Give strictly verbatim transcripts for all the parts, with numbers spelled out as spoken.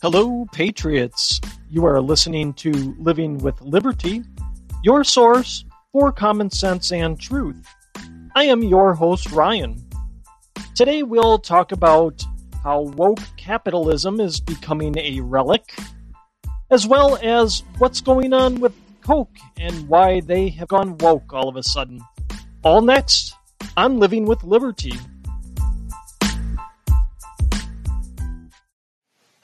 Hello, Patriots. You are listening to Living with Liberty, your source for common sense and truth. I am your host, Ryan. Today we'll talk about how woke capitalism is becoming a relic, as well as what's going on with Coke and why they have gone woke all of a sudden. All next on Living with Liberty.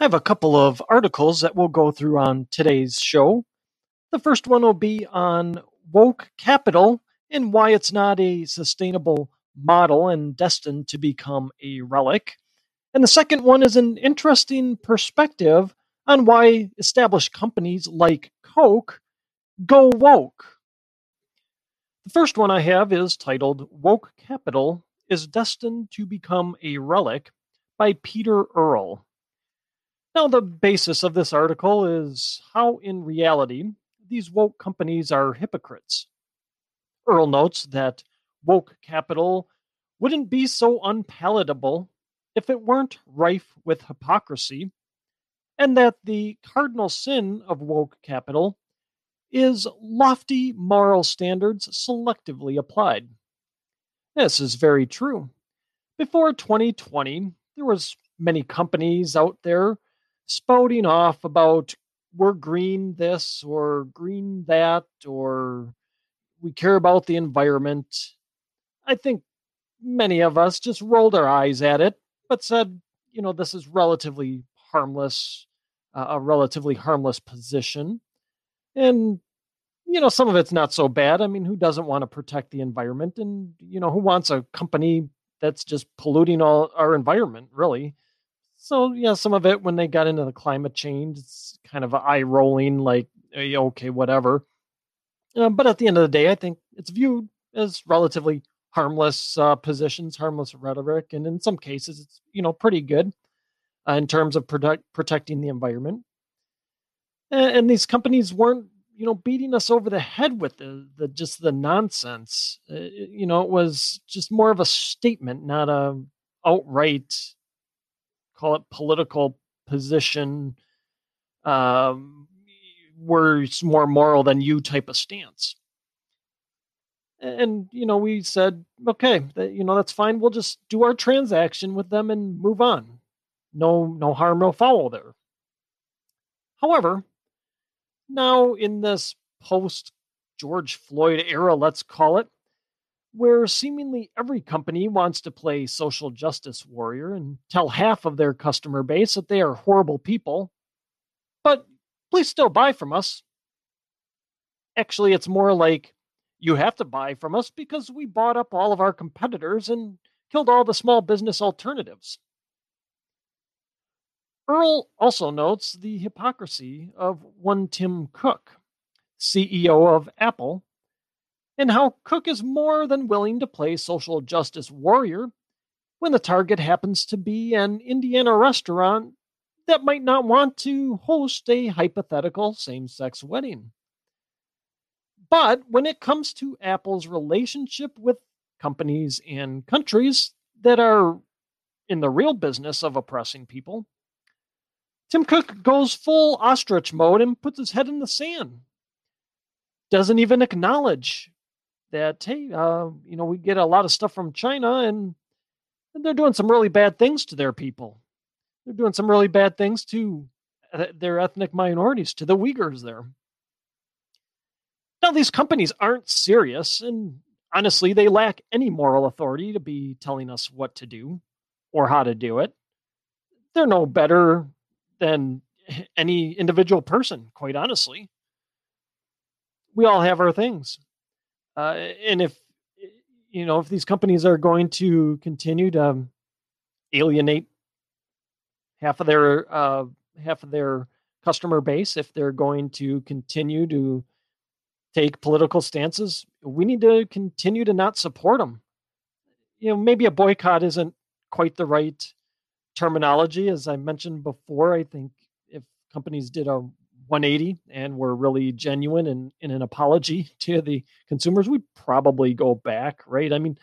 I have a couple of articles that we'll go through on today's show. The first one will be on woke capital and why it's not a sustainable model and destined to become a relic. And the second one is an interesting perspective on why established companies like Coke go woke. The first one I have is titled Woke Capital is Destined to Become a Relic by Peter Earle. Now, the basis of this article is how, in reality, these woke companies are hypocrites. Earle notes that woke capital wouldn't be so unpalatable if it weren't rife with hypocrisy, and that the cardinal sin of woke capital is lofty moral standards selectively applied. This is very true. Before twenty twenty, there was many companies out there spouting off about we're green this or green that, or we care about the environment. I think many of us just rolled our eyes at it, but said, you know, this is relatively harmless, uh, a relatively harmless position. And, you know, some of it's not so bad. I mean, who doesn't want to protect the environment? And, you know, who wants a company that's just polluting all our environment, really? So, yeah, some of it, when they got into the climate change, it's kind of eye-rolling, like, hey, okay, whatever. Uh, but at the end of the day, I think it's viewed as relatively harmless uh, positions, harmless rhetoric, and in some cases, it's, you know, pretty good uh, in terms of product, protecting the environment. And, and these companies weren't, you know, beating us over the head with the, the just the nonsense. Uh, you know, it was just more of a statement, not a outright, call it political position, um, where it's more moral than you type of stance. And, you know, we said, okay, that, you know, that's fine. We'll just do our transaction with them and move on. No, no harm, no foul there. However, now in this post-George Floyd era, let's call it, where seemingly every company wants to play social justice warrior and tell half of their customer base that they are horrible people, but please still buy from us. Actually, it's more like you have to buy from us because we bought up all of our competitors and killed all the small business alternatives. Earle also notes the hypocrisy of one Tim Cook, C E O of Apple, and how Cook is more than willing to play social justice warrior when the target happens to be an Indiana restaurant that might not want to host a hypothetical same-sex wedding. But when it comes to Apple's relationship with companies and countries that are in the real business of oppressing people, Tim Cook goes full ostrich mode and puts his head in the sand. Doesn't even acknowledge that, hey, uh, you know, we get a lot of stuff from China, and, and they're doing some really bad things to their people. They're doing some really bad things to uh, their ethnic minorities, to the Uyghurs there. Now, these companies aren't serious, and honestly, they lack any moral authority to be telling us what to do or how to do it. They're no better than any individual person, quite honestly. We all have our things. Uh, and if, you know, if these companies are going to continue to alienate half of their, uh, half of their customer base, if they're going to continue to take political stances, we need to continue to not support them. You know, maybe a boycott isn't quite the right terminology. As I mentioned before, I think if companies did a one eighty and we're really genuine and in, in an apology to the consumers, we'd probably go back, right? I mean,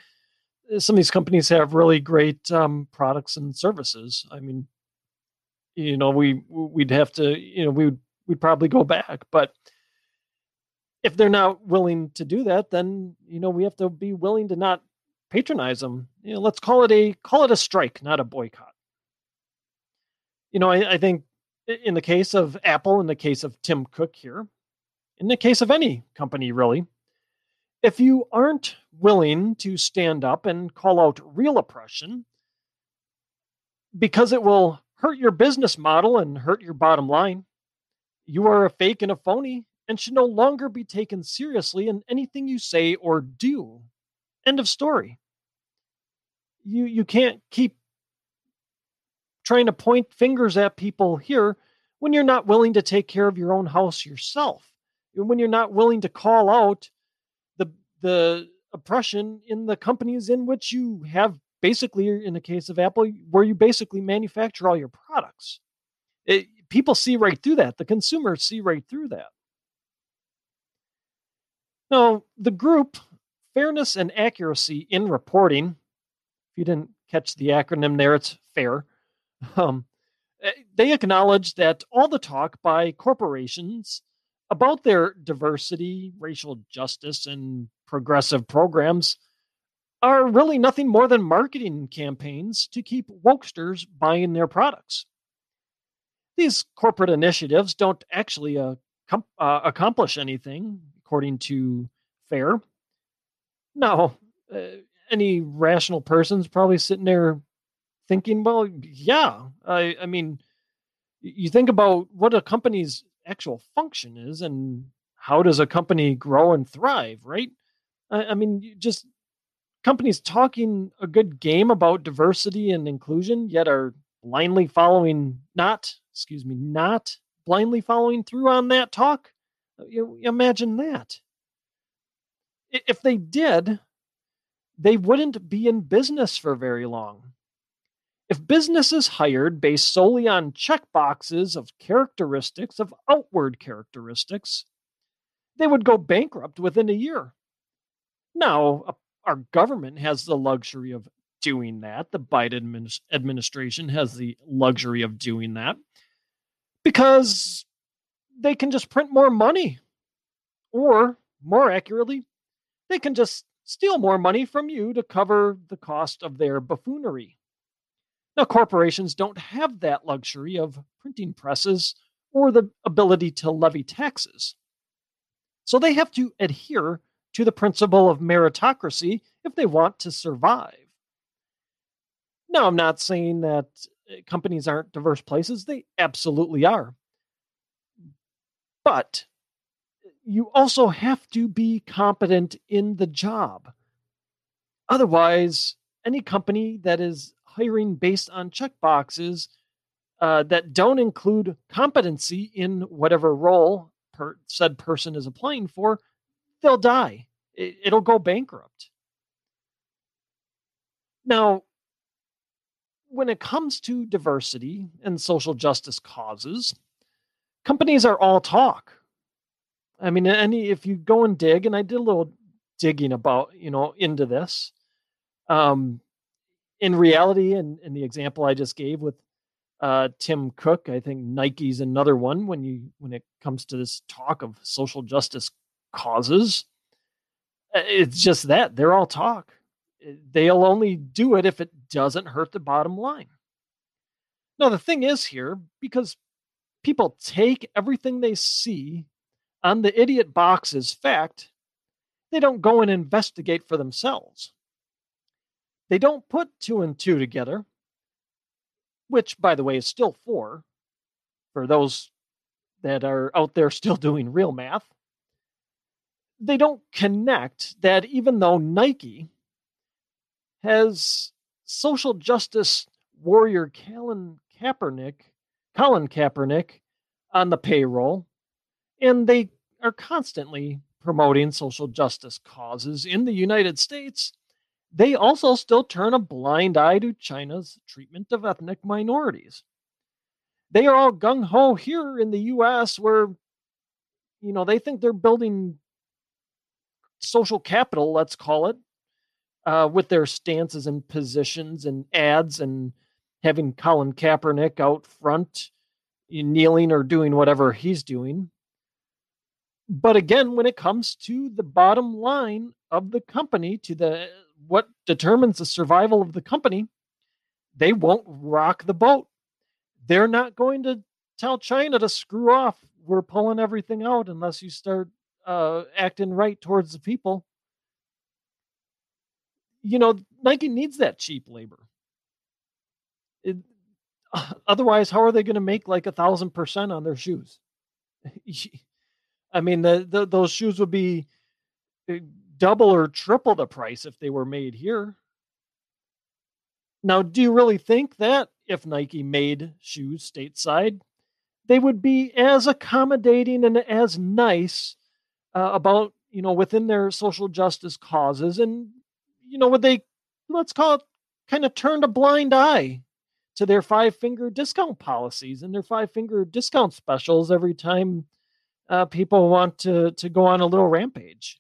some of these companies have really great um, products and services. I mean, you know, we we'd have to, you know, we would we'd probably go back. But if they're not willing to do that, then, you know, we have to be willing to not patronize them. You know, let's call it a call it a strike, not a boycott. You know, I, I think in the case of Apple, in the case of Tim Cook here, in the case of any company, really, if you aren't willing to stand up and call out real oppression because it will hurt your business model and hurt your bottom line, you are a fake and a phony and should no longer be taken seriously in anything you say or do. End of story. You you can't keep trying to point fingers at people here when you're not willing to take care of your own house yourself, when you're not willing to call out the the oppression in the companies in which you have, basically, in the case of Apple, where you basically manufacture all your products. It, people see right through that. The consumers see right through that. Now, the group Fairness and Accuracy in Reporting, if you didn't catch the acronym there, it's FAIR. Um, they acknowledge that all the talk by corporations about their diversity, racial justice, and progressive programs are really nothing more than marketing campaigns to keep wokesters buying their products. These corporate initiatives don't actually uh, com- uh, accomplish anything, according to FAIR. No, uh, any rational person's probably sitting there thinking, well, yeah, I, I mean, you think about what a company's actual function is and how does a company grow and thrive, right? I, I mean, you just companies talking a good game about diversity and inclusion, yet are blindly following, not, excuse me, not blindly following through on that talk. You, you imagine that. If they did, they wouldn't be in business for very long. If business is hired based solely on checkboxes of characteristics, of outward characteristics, they would go bankrupt within a year. Now, our government has the luxury of doing that. The Biden administration has the luxury of doing that because they can just print more money. Or, more accurately, they can just steal more money from you to cover the cost of their buffoonery. Now, corporations don't have that luxury of printing presses or the ability to levy taxes. So they have to adhere to the principle of meritocracy if they want to survive. Now, I'm not saying that companies aren't diverse places. They absolutely are. But you also have to be competent in the job. Otherwise, any company that is hiring based on checkboxes uh, that don't include competency in whatever role per, said person is applying for, they'll die. It, it'll go bankrupt. Now, when it comes to diversity and social justice causes, companies are all talk. I mean, any if you go and dig, and I did a little digging about, you know, into this, um, in reality, and in, in the example I just gave with uh, Tim Cook, I think Nike's another one when you when it comes to this talk of social justice causes. It's just that they're all talk. They'll only do it if it doesn't hurt the bottom line. Now, the thing is here, because people take everything they see on the idiot box as fact, they don't go and investigate for themselves. They don't put two and two together, which, by the way, is still four, for those that are out there still doing real math. They don't connect that even though Nike has social justice warrior Colin Kaepernick, Colin Kaepernick on the payroll, and they are constantly promoting social justice causes in the United States, they also still turn a blind eye to China's treatment of ethnic minorities. They are all gung-ho here in the U S where, you know, they think they're building social capital, let's call it, uh, with their stances and positions and ads and having Colin Kaepernick out front, kneeling or doing whatever he's doing. But again, when it comes to the bottom line of the company, to the what determines the survival of the company, they won't rock the boat. They're not going to tell China to screw off. We're pulling everything out unless you start uh, acting right towards the people. You know, Nike needs that cheap labor. It, otherwise, how are they going to make like a thousand percent on their shoes? I mean, the, the, those shoes would be double or triple the price if they were made here. Now, do you really think that if Nike made shoes stateside, they would be as accommodating and as nice uh, about, you know, within their social justice causes? And, you know, would they, let's call it, kind of turned a blind eye to their five-finger discount policies and their five-finger discount specials every time uh, people want to, to go on a little rampage?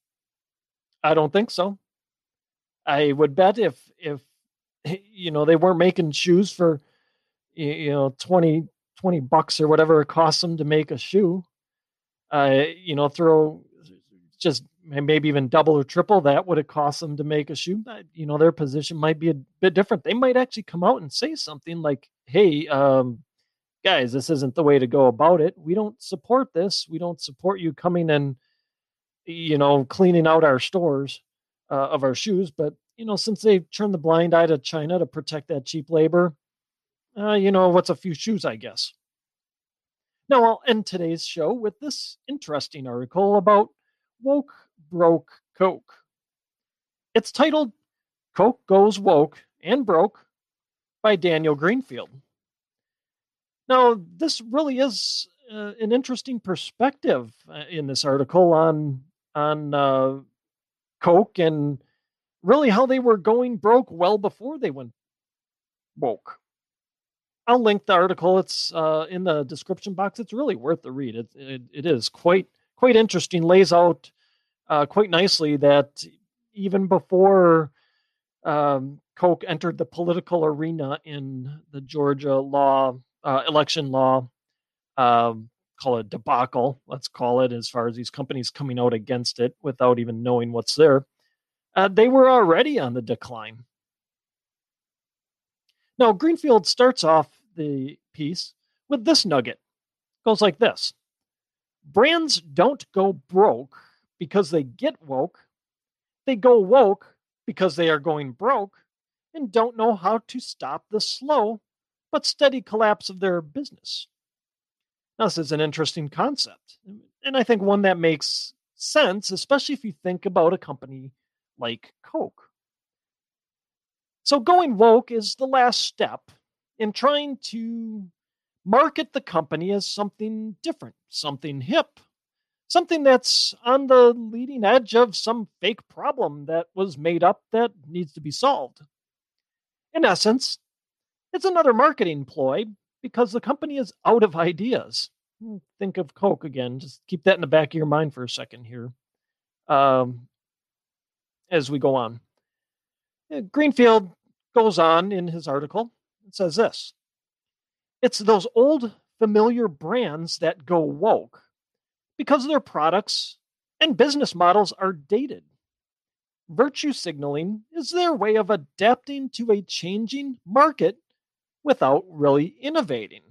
I don't think so. I would bet if, if, you know, they weren't making shoes for, you know, twenty, twenty bucks or whatever it costs them to make a shoe, uh, you know, throw just maybe even double or triple that would it cost them to make a shoe. You know, their position might be a bit different. They might actually come out and say something like, hey, um, guys, this isn't the way to go about it. We don't support this. We don't support you coming and, you know, cleaning out our stores uh, of our shoes. But, you know, since they've turned the blind eye to China to protect that cheap labor, uh, you know, what's a few shoes, I guess. Now, I'll end today's show with this interesting article about woke broke Coke. It's titled Coke Goes Woke and Broke by Daniel Greenfield. Now, this really is uh, an interesting perspective uh, in this article on, on uh, Coke and really how they were going broke well before they went woke. I'll link the article. It's uh, in the description box. It's really worth the read. It, it, it is quite quite interesting. Lays out uh, quite nicely that even before um, Coke entered the political arena in the Georgia law uh, election law, um, call it debacle. Let's call it, as far as these companies coming out against it without even knowing what's there. Uh, they were already on the decline. Now, Greenfield starts off the piece with this nugget. It goes like this. Brands don't go broke because they get woke. They go woke because they are going broke and don't know how to stop the slow but steady collapse of their business. Now, this is an interesting concept, and I think one that makes sense, especially if you think about a company like Coke. So going woke is the last step in trying to market the company as something different, something hip, something that's on the leading edge of some fake problem that was made up that needs to be solved. In essence, it's another marketing ploy because the company is out of ideas. Think of Coke again. Just keep that in the back of your mind for a second here. Um, as we go on. Greenfield goes on in his article and says this. It's those old familiar brands that go woke because their products and business models are dated. Virtue signaling is their way of adapting to a changing market without really innovating.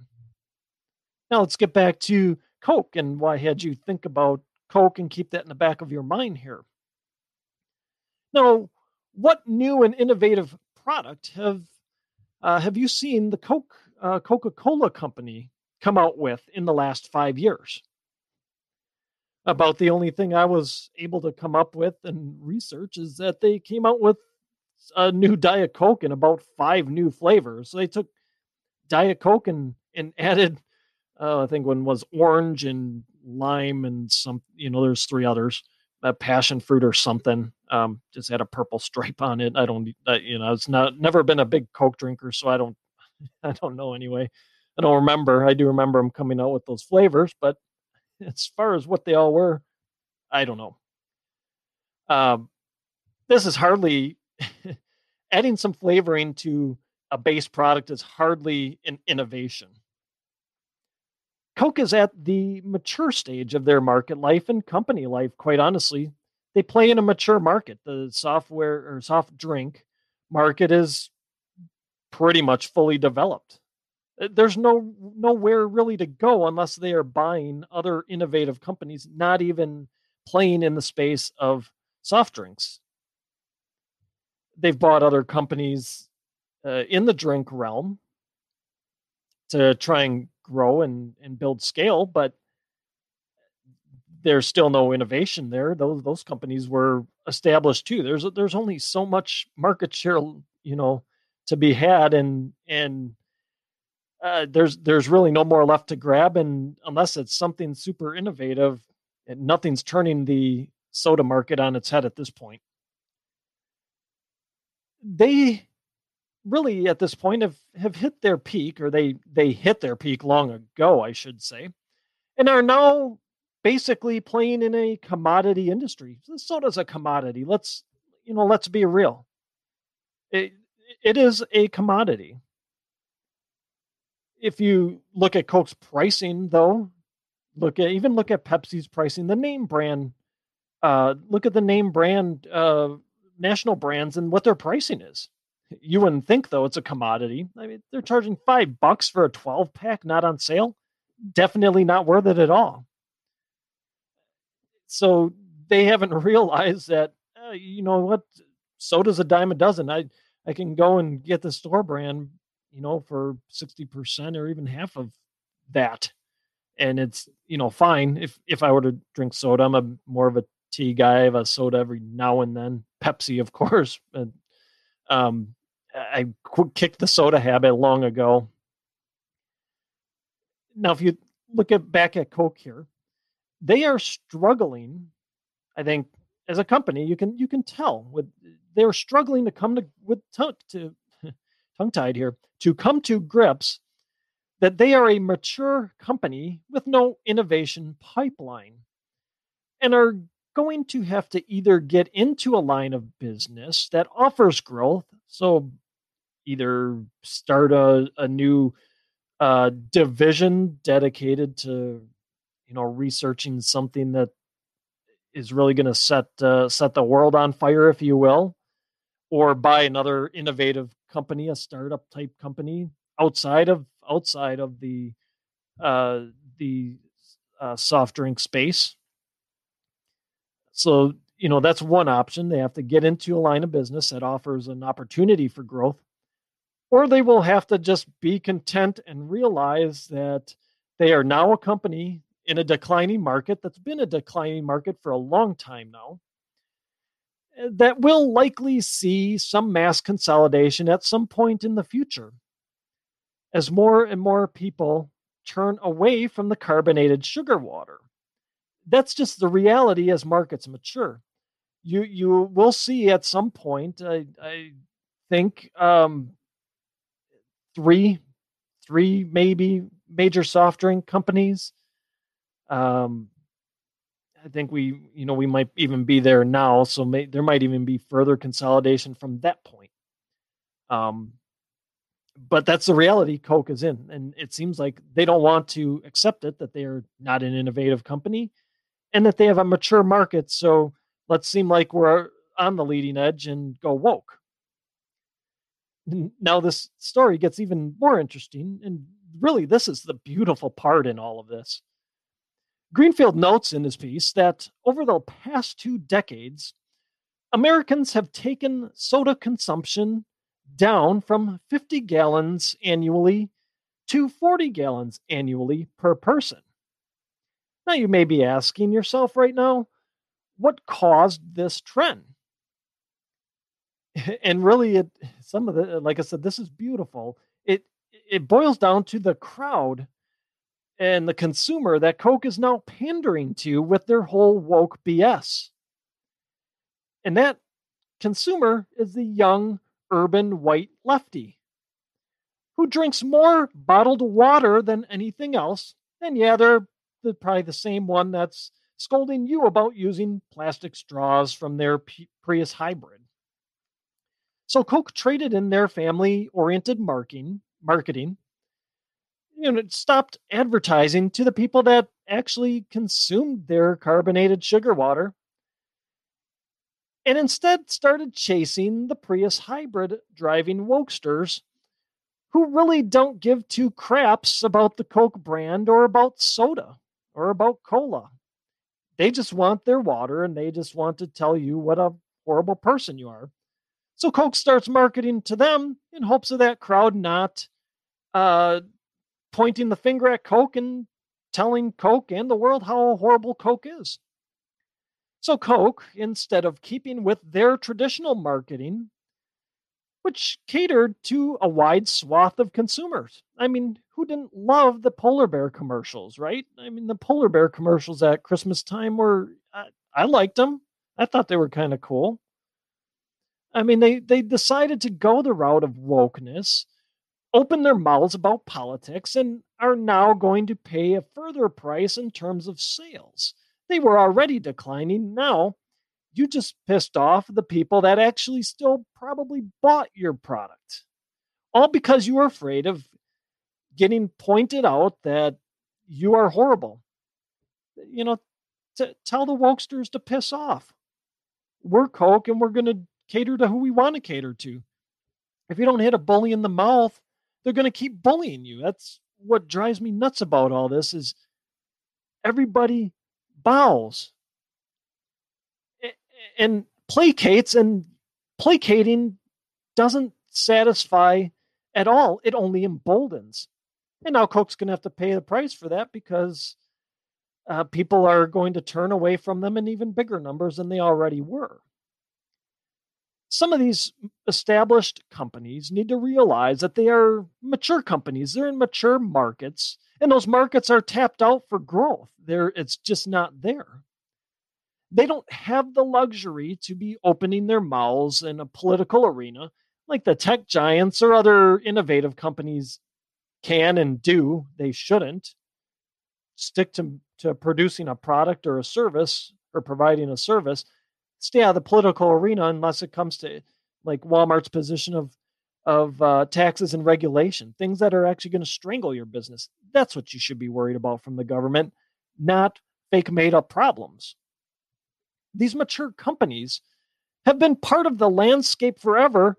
Now let's get back to Coke and why I had you think about Coke and keep that in the back of your mind here. Now, what new and innovative product have uh, have you seen the Coke uh, Coca-Cola company come out with in the last five years? About the only thing I was able to come up with and research is that they came out with a new Diet Coke and about five new flavors. So they took Diet Coke and and added, uh, I think one was orange and lime and some, you know, there's three others. A passion fruit or something, um, just had a purple stripe on it. I don't, uh, you know, it's not, never been a big Coke drinker. So I don't, I don't know anyway. I don't remember. I do remember them coming out with those flavors, but as far as what they all were, I don't know. Um, this is hardly adding some flavoring to a base product is hardly an innovation. Coke is at the mature stage of their market life and company life, quite honestly. They play in a mature market. The software or soft drink market is pretty much fully developed. There's no nowhere really to go unless they are buying other innovative companies, not even playing in the space of soft drinks. They've bought other companies uh, in the drink realm to try and grow and, and build scale, but there's still no innovation there. Those those companies were established too. There's there's only so much market share, you know, to be had, and and uh, there's there's really no more left to grab. And unless it's something super innovative, and nothing's turning the soda market on its head at this point. They really, at this point, have, have hit their peak, or they they hit their peak long ago, I should say, and are now basically playing in a commodity industry. Soda's a commodity. Let's, you know, let's be real. It, it is a commodity. If you look at Coke's pricing, though, look at even look at Pepsi's pricing, the name brand, uh, look at the name brand, uh, national brands and what their pricing is. You wouldn't think, though, it's a commodity. I mean, they're charging five bucks for a twelve pack, not on sale. Definitely not worth it at all. So they haven't realized that, uh, you know what, soda's a dime a dozen. I, I can go and get the store brand, you know, for sixty percent or even half of that. And it's, you know, fine. If, if I were to drink soda, I'm a more of a tea guy. I have a soda every now and then. Pepsi, of course. And, um, I kicked the soda habit long ago. Now, if you look at back at Coke here, they are struggling. I think as a company, you can you can tell with they're struggling to come to with tongue to tongue tied here to come to grips that they are a mature company with no innovation pipeline, and are going to have to either get into a line of business that offers growth. So either start a, a new uh, division dedicated to, you know, researching something that is really going to set, uh, set the world on fire, if you will, or buy another innovative company, a startup type company outside of, outside of the, uh, the uh, soft drink space. So, you know, that's one option. They have to get into a line of business that offers an opportunity for growth, or they will have to just be content and realize that they are now a company in a declining market that's been a declining market for a long time now, that will likely see some mass consolidation at some point in the future as more and more people turn away from the carbonated sugar water. That's just the reality as markets mature. You you will see at some point, I, I think, um, three, three maybe major soft drink companies. Um, I think we, you know, we might even be there now. So may, there might even be further consolidation from that point. Um, but that's the reality Coke is in. And it seems like they don't want to accept it, that they are not an innovative company, and that they have a mature market. So let's seem like we're on the leading edge and go woke. Now this story gets even more interesting. And really, this is the beautiful part in all of this. Greenfield notes in his piece that over the past two decades, Americans have taken soda consumption down from fifty gallons annually to forty gallons annually per person. Now, you may be asking yourself right now, what caused this trend? And really, it, some of the, like I said, this is beautiful. It it boils down to the crowd and the consumer that Coke is now pandering to with their whole woke B S. And that consumer is the young, urban white lefty who drinks more bottled water than anything else. And yeah, they're the, probably the same one that's scolding you about using plastic straws from their Prius hybrid. So Coke traded in their family-oriented marketing, marketing, and it stopped advertising to the people that actually consumed their carbonated sugar water, and instead started chasing the Prius hybrid driving wokesters who really don't give two craps about the Coke brand or about soda or about cola. They just want their water, and they just want to tell you what a horrible person you are. So Coke starts marketing to them in hopes of that crowd not uh, pointing the finger at Coke and telling Coke and the world how horrible Coke is. So Coke, instead of keeping with their traditional marketing, which catered to a wide swath of consumers. I mean, who didn't love the polar bear commercials, right? I mean, the polar bear commercials at Christmas time were, I, I liked them. I thought they were kind of cool. I mean, they, they decided to go the route of wokeness, open their mouths about politics, and are now going to pay a further price in terms of sales. They were already declining. Now, you just pissed off the people that actually still probably bought your product. All because you were afraid of getting pointed out that you are horrible. You know, t- tell the wokesters to piss off. We're Coke, and we're going to cater to who we want to cater to. If you don't hit a bully in the mouth, they're going to keep bullying you. That's what drives me nuts about all this is everybody bows and placates, and placating doesn't satisfy at all. It only emboldens. And now Coke's going to have to pay the price for that because uh, people are going to turn away from them in even bigger numbers than they already were. Some of these established companies need to realize that they are mature companies. They're in mature markets, and those markets are tapped out for growth. They're, it's just not there. They don't have the luxury to be opening their mouths in a political arena like the tech giants or other innovative companies can and do. They shouldn't stick to, to producing a product or a service or providing a service. Stay out of the political arena unless it comes to like Walmart's position of, of uh, taxes and regulation, things that are actually going to strangle your business. That's what you should be worried about from the government, not fake made up problems. These mature companies have been part of the landscape forever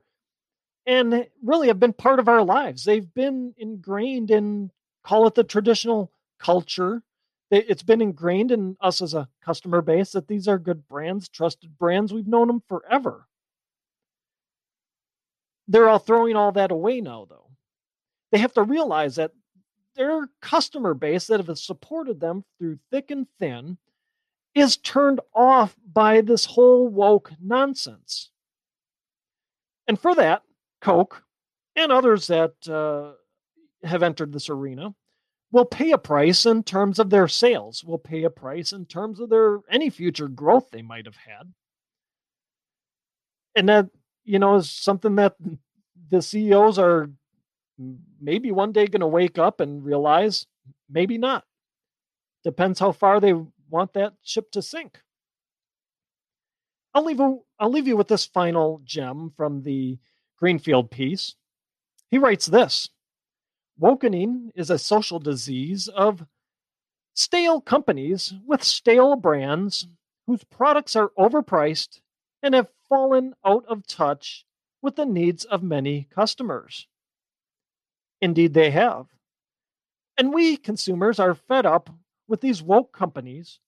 and really have been part of our lives. They've been ingrained in, call it the traditional culture. It's been ingrained in us as a customer base that these are good brands, trusted brands. We've known them forever. They're all throwing all that away now, though. They have to realize that their customer base that have supported them through thick and thin is turned off by this whole woke nonsense. And for that, Coke and others that uh, have entered this arena will pay a price in terms of their sales, will pay a price in terms of their any future growth they might have had. And that, you know, is something that the C E Os are maybe one day going to wake up and realize, maybe not. Depends how far they want that ship to sink. I'll leave, I'll leave you with this final gem from the Greenfield piece. He writes this: wokening is a social disease of stale companies with stale brands whose products are overpriced and have fallen out of touch with the needs of many customers. Indeed, they have. And we consumers are fed up with these woke companies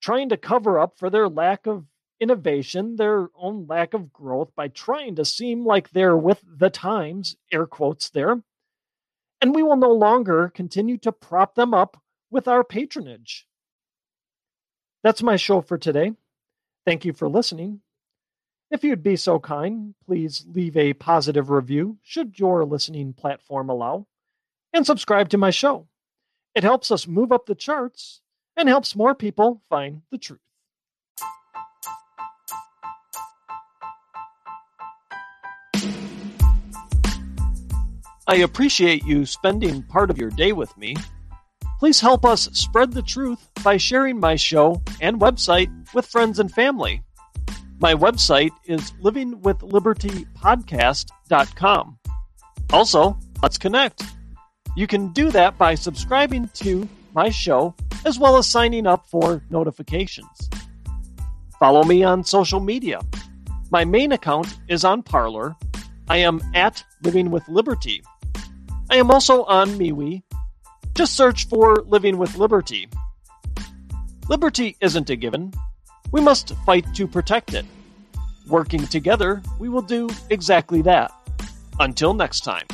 trying to cover up for their lack of innovation, their own lack of growth, by trying to seem like they're with the times, air quotes there. And we will no longer continue to prop them up with our patronage. That's my show for today. Thank you for listening. If you'd be so kind, please leave a positive review, should your listening platform allow, and subscribe to my show. It helps us move up the charts and helps more people find the truth. I appreciate you spending part of your day with me. Please help us spread the truth by sharing my show and website with friends and family. My website is living with liberty podcast dot com. Also, let's connect. You can do that by subscribing to my show, as well as signing up for notifications. Follow me on social media. My main account is on Parler. I am at Living with Liberty. I am also on MeWe. Just search for Living with Liberty. Liberty isn't a given. We must fight to protect it. Working together, we will do exactly that. Until next time.